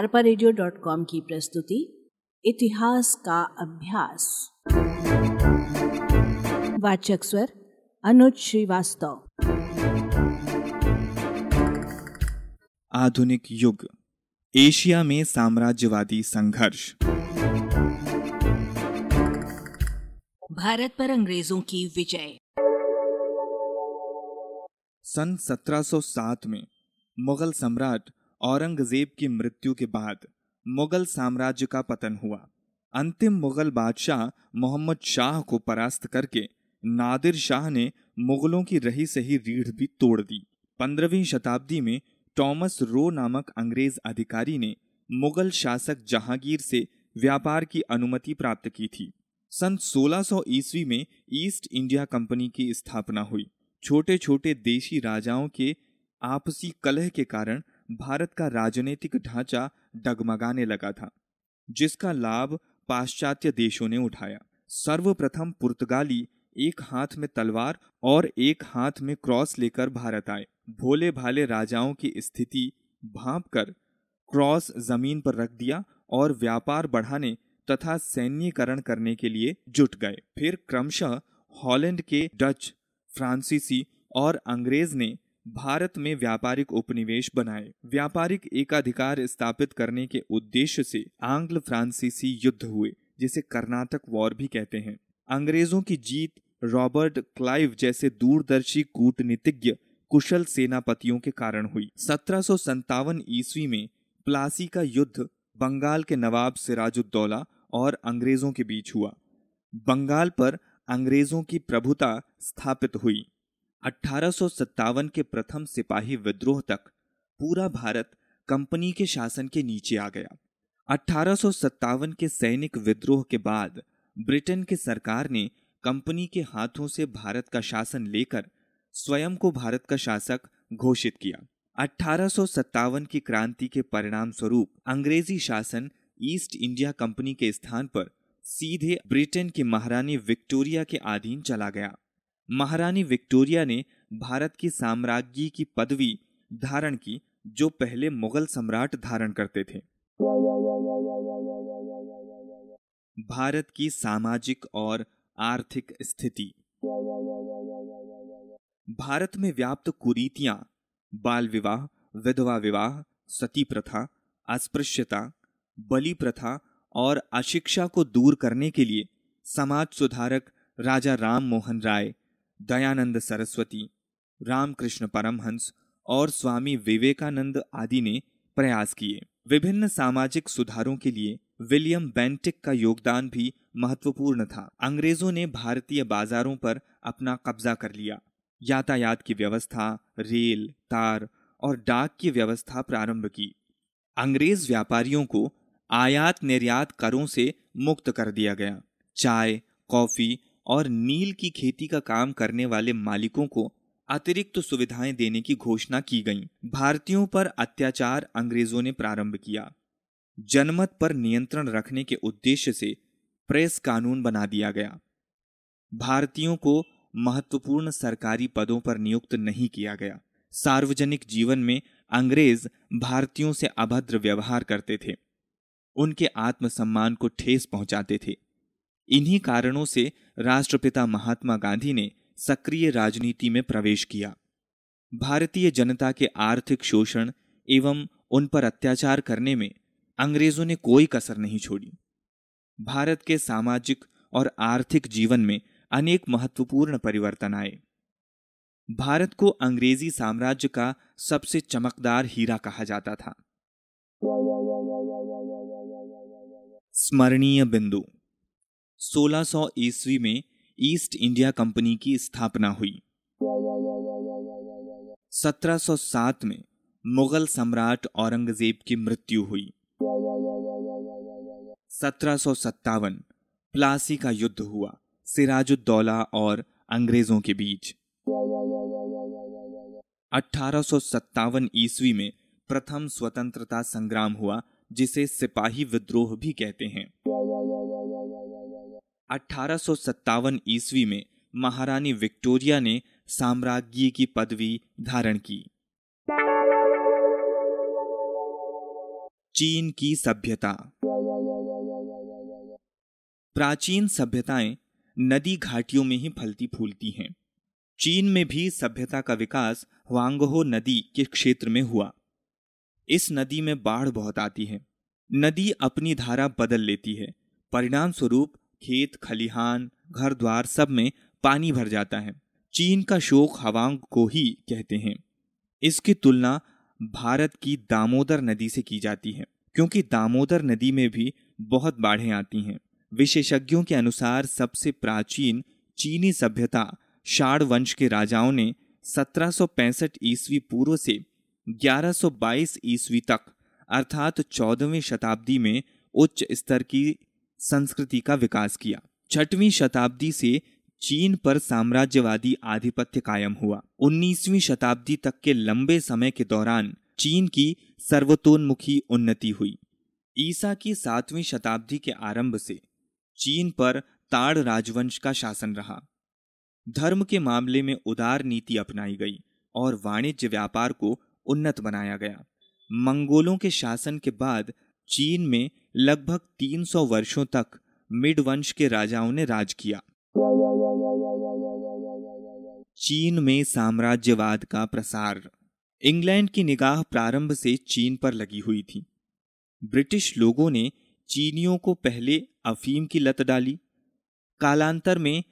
arparadio.com की प्रस्तुति इतिहास का अभ्यास। वाचक स्वर अनुज श्रीवास्तव। आधुनिक युग, एशिया में साम्राज्यवादी संघर्ष। भारत पर अंग्रेजों की विजय। सन 1707 में मुगल सम्राट औरंगजेब की मृत्यु के बाद मुगल साम्राज्य का पतन हुआ। अंतिम मुगल बादशाह मोहम्मद शाह को परास्त करके नादिर शाह ने मुगलों की रही सही रीढ़ भी तोड़ दी। 15वीं शताब्दी में टॉमस रो नामक अंग्रेज अधिकारी ने मुगल शासक जहांगीर से व्यापार की अनुमति प्राप्त की थी। सन 1600 ईस्वी में ईस्ट इंडिया कंपनी की स्थापना हुई। छोटे छोटे देशी राजाओं के आपसी कलह के कारण भारत का राजनीतिक ढांचा डगमगाने लगा था, जिसका लाभ पाश्चात्य देशों ने उठाया। सर्वप्रथम पुर्तगाली एक हाथ में तलवार और एक हाथ में क्रॉस लेकर भारत आए। भोले भाले राजाओं की स्थिति भांपकर क्रॉस जमीन पर रख दिया और व्यापार बढ़ाने तथा सैन्यकरण करने के लिए जुट गए। फिर क्रमशः हॉलैंड के डच, फ्रांसीसी और अंग्रेज ने भारत में व्यापारिक उपनिवेश बनाए। व्यापारिक एकाधिकार स्थापित करने के उद्देश्य से आंग्ल फ्रांसीसी युद्ध हुए, जिसे कर्नाटक वॉर भी कहते हैं। अंग्रेजों की जीत रॉबर्ट क्लाइव जैसे दूरदर्शी कूटनीतिज्ञ कुशल सेनापतियों के कारण हुई। 1757 ईस्वी में प्लासी का युद्ध बंगाल के नवाब सिराज उद-दौला और अंग्रेजों के बीच हुआ। बंगाल पर अंग्रेजों की प्रभुता स्थापित हुई। 1857 के प्रथम सिपाही विद्रोह तक पूरा भारत कंपनी के शासन के नीचे आ गया। 1857 के सैनिक विद्रोह के बाद ब्रिटेन की सरकार ने कंपनी के हाथों से भारत का शासन लेकर स्वयं को भारत का शासक घोषित किया। 1857 की क्रांति के परिणाम स्वरूप अंग्रेजी शासन ईस्ट इंडिया कंपनी के स्थान पर सीधे ब्रिटेन की महारानी विक्टोरिया के अधीन चला गया। महारानी विक्टोरिया ने भारत की साम्राज्ञी की पदवी धारण की, जो पहले मुगल सम्राट धारण करते थे। भारत की सामाजिक और आर्थिक स्थिति। भारत में व्याप्त कुरीतियां, बाल विवाह, विधवा विवाह, सती प्रथा, अस्पृश्यता, बलि प्रथा और अशिक्षा को दूर करने के लिए समाज सुधारक राजा राम मोहन राय, दयानंद सरस्वती, रामकृष्ण परमहंस और स्वामी विवेकानंद आदि ने प्रयास किए। विभिन्न सामाजिक सुधारों के लिए विलियम बेंटिक का योगदान भी महत्वपूर्ण था। अंग्रेजों ने भारतीय बाजारों पर अपना कब्जा कर लिया। यातायात की व्यवस्था, रेल, तार और डाक की व्यवस्था प्रारंभ की। अंग्रेज व्यापारियों को आयात निर्यात करों से मुक्त कर दिया गया। चाय, कॉफी और नील की खेती का काम करने वाले मालिकों को अतिरिक्त सुविधाएं देने की घोषणा की गई। भारतीयों पर अत्याचार अंग्रेजों ने प्रारंभ किया। जनमत पर नियंत्रण रखने के उद्देश्य से प्रेस कानून बना दिया गया। भारतीयों को महत्वपूर्ण सरकारी पदों पर नियुक्त नहीं किया गया। सार्वजनिक जीवन में अंग्रेज भारतीयों से अभद्र व्यवहार करते थे, उनके आत्मसम्मान को ठेस पहुंचाते थे। इन्हीं कारणों से राष्ट्रपिता महात्मा गांधी ने सक्रिय राजनीति में प्रवेश किया। भारतीय जनता के आर्थिक शोषण एवं उन पर अत्याचार करने में अंग्रेजों ने कोई कसर नहीं छोड़ी। भारत के सामाजिक और आर्थिक जीवन में अनेक महत्वपूर्ण परिवर्तन आए। भारत को अंग्रेजी साम्राज्य का सबसे चमकदार हीरा कहा जाता था। स्मरणीय बिंदु, 1600 ईस्वी में ईस्ट इंडिया कंपनी की स्थापना हुई। 1707 में मुगल सम्राट औरंगजेब की मृत्यु हुई। 1757 प्लासी का युद्ध हुआ, सिराजुद्दौला और अंग्रेजों के बीच। 1857 ईस्वी में प्रथम स्वतंत्रता संग्राम हुआ, जिसे सिपाही विद्रोह भी कहते हैं। 1857 ईस्वी में महारानी विक्टोरिया ने साम्राज्ञी की पदवी धारण की। चीन की सभ्यता। प्राचीन सभ्यताएं नदी घाटियों में ही फलती फूलती हैं। चीन में भी सभ्यता का विकास हुआंगहो नदी के क्षेत्र में हुआ। इस नदी में बाढ़ बहुत आती है। नदी अपनी धारा बदल लेती है। परिणाम स्वरूप खेत खलिहान घर द्वार सब में पानी भर जाता है। चीन का शोक हवांग को ही कहते हैं। इसकी तुलना भारत की दामोदर नदी से की जाती है, क्योंकि दामोदर नदी में भी बहुत बाढ़ें आती हैं। विशेषज्ञों के अनुसार सबसे प्राचीन चीनी सभ्यता शाण वंश के राजाओं ने 1765 ईस्वी पूर्व से 1122 ईस्वी तक अर्थात 14वीं शताब्दी में उच्च स्तर की संस्कृति का विकास किया। 6वीं शताब्दी से चीन पर साम्राज्यवादी आधिपत्य कायम हुआ। 19वीं शताब्दी तक के लंबे समय के दौरान चीन की सर्वतोन्मुखी उन्नति हुई। ईसा की 7वीं शताब्दी के आरंभ से चीन पर ताड़ राजवंश का शासन रहा। धर्म के मामले में उदार नीति अपनाई गई और वाणिज्य व्यापार को उन्नत बनाया गया। मंगोलों के शासन के बाद चीन में लगभग 300 वर्षों तक मिडवंश के राजाओं ने राज किया। चीन में साम्राज्यवाद का प्रसार। इंग्लैंड की निगाह प्रारंभ से चीन पर लगी हुई थी। ब्रिटिश लोगों ने चीनियों को पहले अफीम की लत डाली, कालांतर में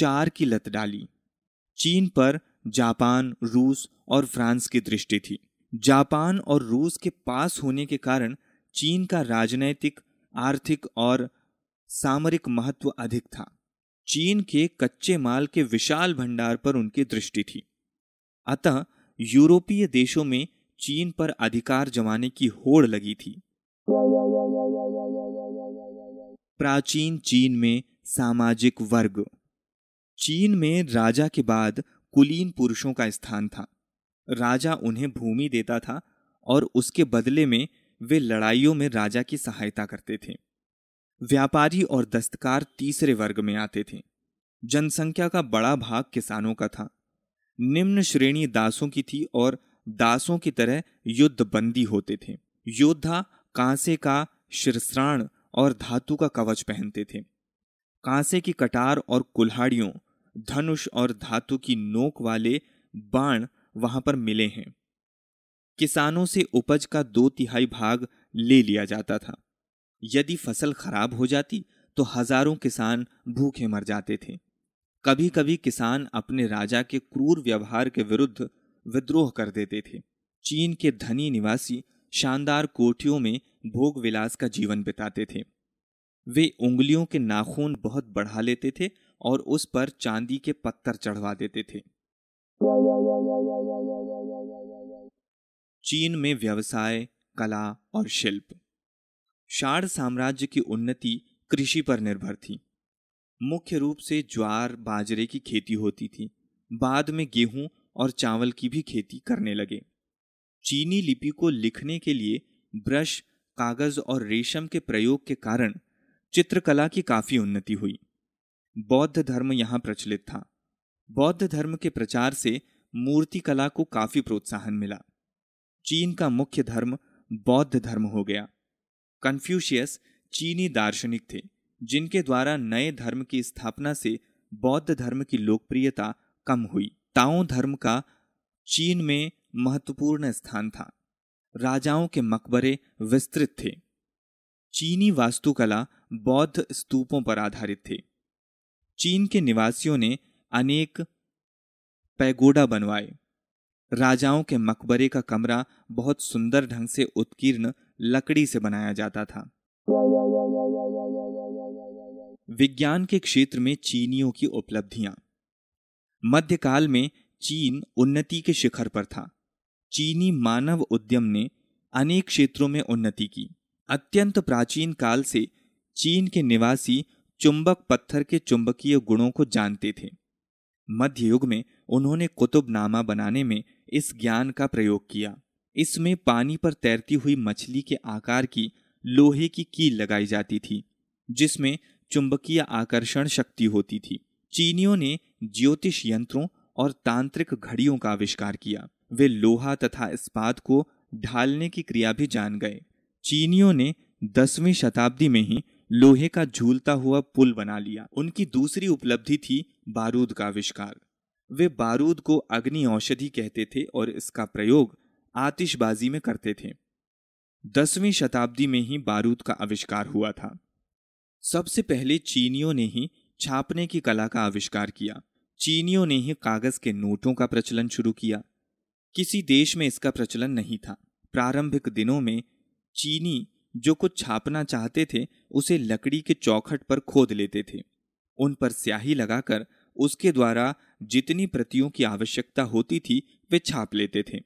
चार की लत डाली। चीन पर जापान, रूस और फ्रांस की दृष्टि थी। जापान और रूस के पास होने के कारण चीन का राजनैतिक, आर्थिक और सामरिक महत्व अधिक था। चीन के कच्चे माल के विशाल भंडार पर उनकी दृष्टि थी। अतः यूरोपीय देशों में चीन पर अधिकार जमाने की होड़ लगी थी। प्राचीन चीन में सामाजिक वर्ग। चीन में राजा के बाद कुलीन पुरुषों का स्थान था। राजा उन्हें भूमि देता था और उसके बदले में वे लड़ाइयों में राजा की सहायता करते थे। व्यापारी और दस्तकार तीसरे वर्ग में आते थे। जनसंख्या का बड़ा भाग किसानों का था। निम्न श्रेणी दासों की थी और दासों की तरह युद्धबंदी होते थे। योद्धा कांसे का शीर्षाण और धातु का कवच पहनते थे। कांसे की कटार और कुल्हाड़ियों, धनुष और धातु की नोक वाले बाण वहां पर मिले हैं। किसानों से उपज का 2/3 भाग ले लिया जाता था। यदि फसल खराब हो जाती तो हजारों किसान भूखे मर जाते थे। कभी कभी किसान अपने राजा के क्रूर व्यवहार के विरुद्ध विद्रोह कर देते थे। चीन के धनी निवासी शानदार कोठियों में भोग विलास का जीवन बिताते थे। वे उंगलियों के नाखून बहुत बढ़ा लेते थे और उस पर चांदी के पत्थर चढ़वा देते थे। चीन में व्यवसाय, कला और शिल्प। शाण साम्राज्य की उन्नति कृषि पर निर्भर थी। मुख्य रूप से ज्वार बाजरे की खेती होती थी। बाद में गेहूं और चावल की भी खेती करने लगे। चीनी लिपि को लिखने के लिए ब्रश, कागज और रेशम के प्रयोग के कारण चित्रकला की काफी उन्नति हुई। बौद्ध धर्म यहाँ प्रचलित था। बौद्ध धर्म के प्रचार से मूर्ति कला को काफी प्रोत्साहन मिला। चीन का मुख्य धर्म बौद्ध धर्म हो गया। कन्फ्यूशियस चीनी दार्शनिक थे, जिनके द्वारा नए धर्म की स्थापना से बौद्ध धर्म की लोकप्रियता कम हुई। ताओ धर्म का चीन में महत्वपूर्ण स्थान था। राजाओं के मकबरे विस्तृत थे। चीनी वास्तुकला बौद्ध स्तूपों पर आधारित थे। चीन के निवासियों ने अनेक पैगोडा बनवाए। राजाओं के मकबरे का कमरा बहुत सुंदर ढंग से उत्कीर्ण लकड़ी से बनाया जाता था। विज्ञान के क्षेत्र में चीनियों की उपलब्धियां। मध्यकाल में चीन उन्नति के शिखर पर था। चीनी मानव उद्यम ने अनेक क्षेत्रों में उन्नति की। अत्यंत प्राचीन काल से चीन के निवासी चुंबक पत्थर के चुंबकीय गुणों को जानते थे। मध्य युग में उन्होंने कुतुबनामा बनाने में इस ज्ञान का प्रयोग किया। इसमें पानी पर तैरती हुई मछली के आकार की लोहे की कील लगाई जाती थी, जिसमें चुंबकीय आकर्षण शक्ति होती थी। चीनियों ने ज्योतिष यंत्रों और तांत्रिक घड़ियों का आविष्कार किया। वे लोहा तथा इस्पात को ढालने की क्रिया भी जान गए। चीनियों ने 10वीं शताब्दी में ही लोहे का झूलता हुआ पुल बना लिया। उनकी दूसरी उपलब्धि थी बारूद का आविष्कार। वे बारूद को अग्नि औषधि कहते थे और इसका प्रयोग आतिशबाजी में करते थे। 10वीं शताब्दी में ही बारूद का आविष्कार हुआ था। सबसे पहले चीनियों ने ही छापने की कला का आविष्कार किया। चीनियों ने ही कागज के नोटों का प्रचलन शुरू किया। किसी देश में इसका प्रचलन नहीं था। प्रारंभिक दिनों में चीनी जो कुछ छापना चाहते थे उसे लकड़ी के चौखट पर खोद लेते थे। उन पर स्याही लगाकर उसके द्वारा जितनी प्रतियों की आवश्यकता होती थी वे छाप लेते थे।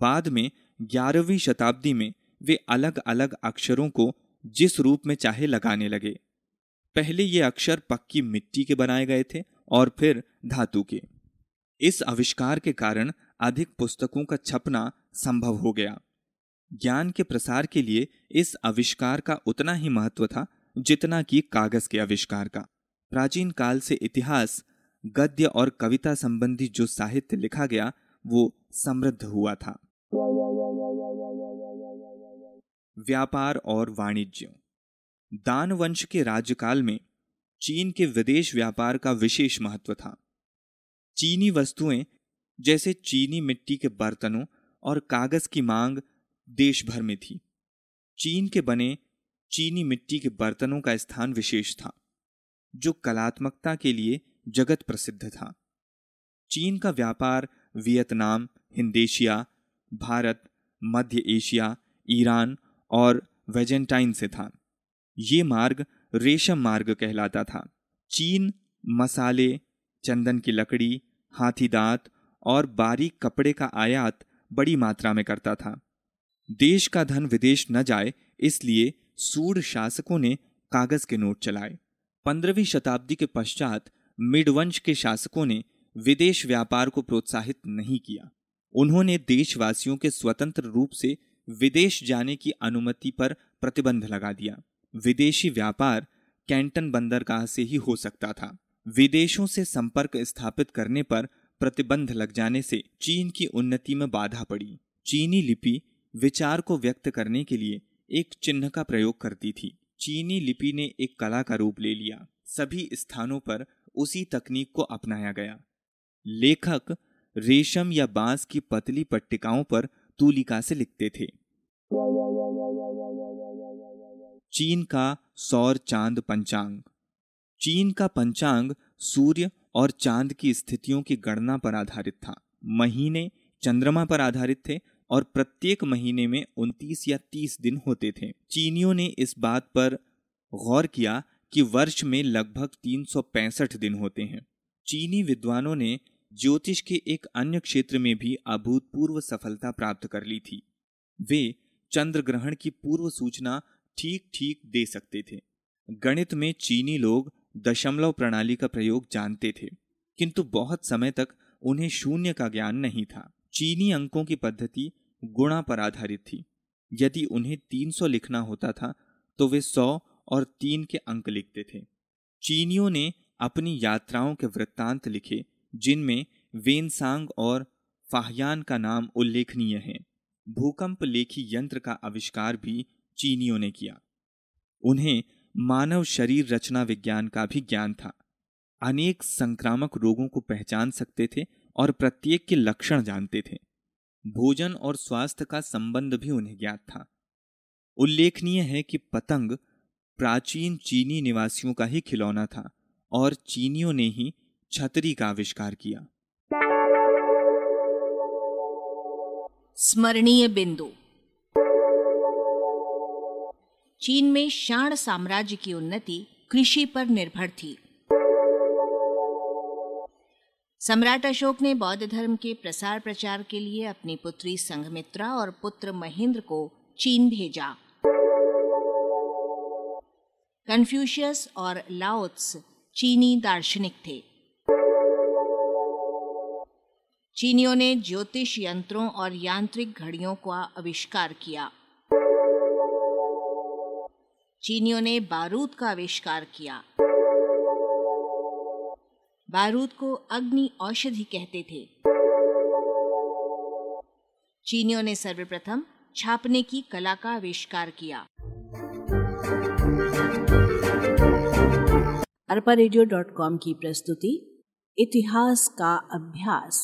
बाद में 11वीं शताब्दी में वे अलग अलग अक्षरों को जिस रूप में चाहे लगाने लगे। पहले ये अक्षर पक्की मिट्टी के बनाए गए थे और फिर धातु के। इस आविष्कार के कारण अधिक पुस्तकों का छपना संभव हो गया। ज्ञान के प्रसार के लिए इस आविष्कार का उतना ही महत्व था जितना कि कागज के आविष्कार का। प्राचीन काल से इतिहास, गद्य और कविता संबंधी जो साहित्य लिखा गया वो समृद्ध हुआ था। व्यापार और वाणिज्य। दान वंश के राज्यकाल में चीन के विदेश व्यापार का विशेष महत्व था। चीनी वस्तुएं जैसे चीनी मिट्टी के बर्तनों और कागज की मांग देश भर में थी। चीन के बने चीनी मिट्टी के बर्तनों का स्थान विशेष था जो कलात्मकता के लिए जगत प्रसिद्ध था। चीन का व्यापार वियतनाम, हिंदेशिया, भारत, मध्य एशिया, ईरान और वेजेंटाइन से था। ये मार्ग रेशम मार्ग कहलाता था। चीन मसाले, चंदन की लकड़ी, हाथी दांत और बारीक कपड़े का आयात बड़ी मात्रा में करता था। देश का धन विदेश न जाए इसलिए सूड शासकों ने कागज के नोट चलाए। 15वीं शताब्दी के पश्चात मिडवंश के शासकों ने विदेश व्यापार को प्रोत्साहित नहीं किया। उन्होंने देशवासियों के स्वतंत्र रूप से विदेश जाने की अनुमति पर प्रतिबंध लगा दिया। विदेशी व्यापार कैंटन बंदरगाह से ही हो सकता था। विदेशों से संपर्क स्थापित करने पर प्रतिबंध लग जाने से चीन की उन्नति में बाधा पड़ी। चीनी लिपि विचार को व्यक्त करने के लिए एक चिन्ह का प्रयोग करती थी। चीनी लिपि ने एक कला का रूप ले लिया। सभी स्थानों पर उसी तकनीक को अपनाया गया। लेखक रेशम या बांस की पतली पट्टिकाओं पर तूलिका से लिखते थे। चीन का सौर चांद पंचांग। चीन का पंचांग सूर्य और चांद की स्थितियों की गणना पर आधारित था। महीने चंद्रमा पर आधारित थे और प्रत्येक महीने में 29 या 30 दिन होते थे। चीनियों ने इस बात पर गौर किया कि वर्ष में लगभग 365 दिन होते हैं। चीनी विद्वानों ने ज्योतिष के एक अन्य क्षेत्र में भी अभूतपूर्व सफलता प्राप्त कर ली थी। वे चंद्र ग्रहण की पूर्व सूचना ठीक ठीक दे सकते थे। गणित में चीनी लोग दशमलव प्रणाली का प्रयोग जानते थे किंतु बहुत समय तक उन्हें शून्य का ज्ञान नहीं था। चीनी अंकों की पद्धति गुणा पर आधारित थी। यदि उन्हें 300 लिखना होता था तो वे 100 और 3 के अंक लिखते थे। चीनियों ने अपनी यात्राओं के वृत्तांत लिखे जिनमें वेनसांग और फाहयान का नाम उल्लेखनीय है। भूकंप लेखी यंत्र का आविष्कार भी चीनियों ने किया। उन्हें मानव शरीर रचना विज्ञान का भी ज्ञान था। अनेक संक्रामक रोगों को पहचान सकते थे और प्रत्येक के लक्षण जानते थे। भोजन और स्वास्थ्य का संबंध भी उन्हें ज्ञात था। उल्लेखनीय है कि पतंग प्राचीन चीनी निवासियों का ही खिलौना था और चीनियों ने ही छतरी का आविष्कार किया। स्मरणीय बिंदु। चीन में शाण साम्राज्य की उन्नति कृषि पर निर्भर थी। सम्राट अशोक ने बौद्ध धर्म के प्रसार प्रचार के लिए अपनी पुत्री संघमित्रा और पुत्र महेंद्र को चीन भेजा। कन्फ्यूशियस और लाओत्स चीनी दार्शनिक थे। चीनियों ने ज्योतिष यंत्रों और यांत्रिक घड़ियों का आविष्कार किया। चीनियों ने बारूद का आविष्कार किया। बारूद को अग्नि औषधि कहते थे। चीनियों ने सर्वप्रथम छापने की कला का आविष्कार किया। arparadio.com की प्रस्तुति इतिहास का अभ्यास।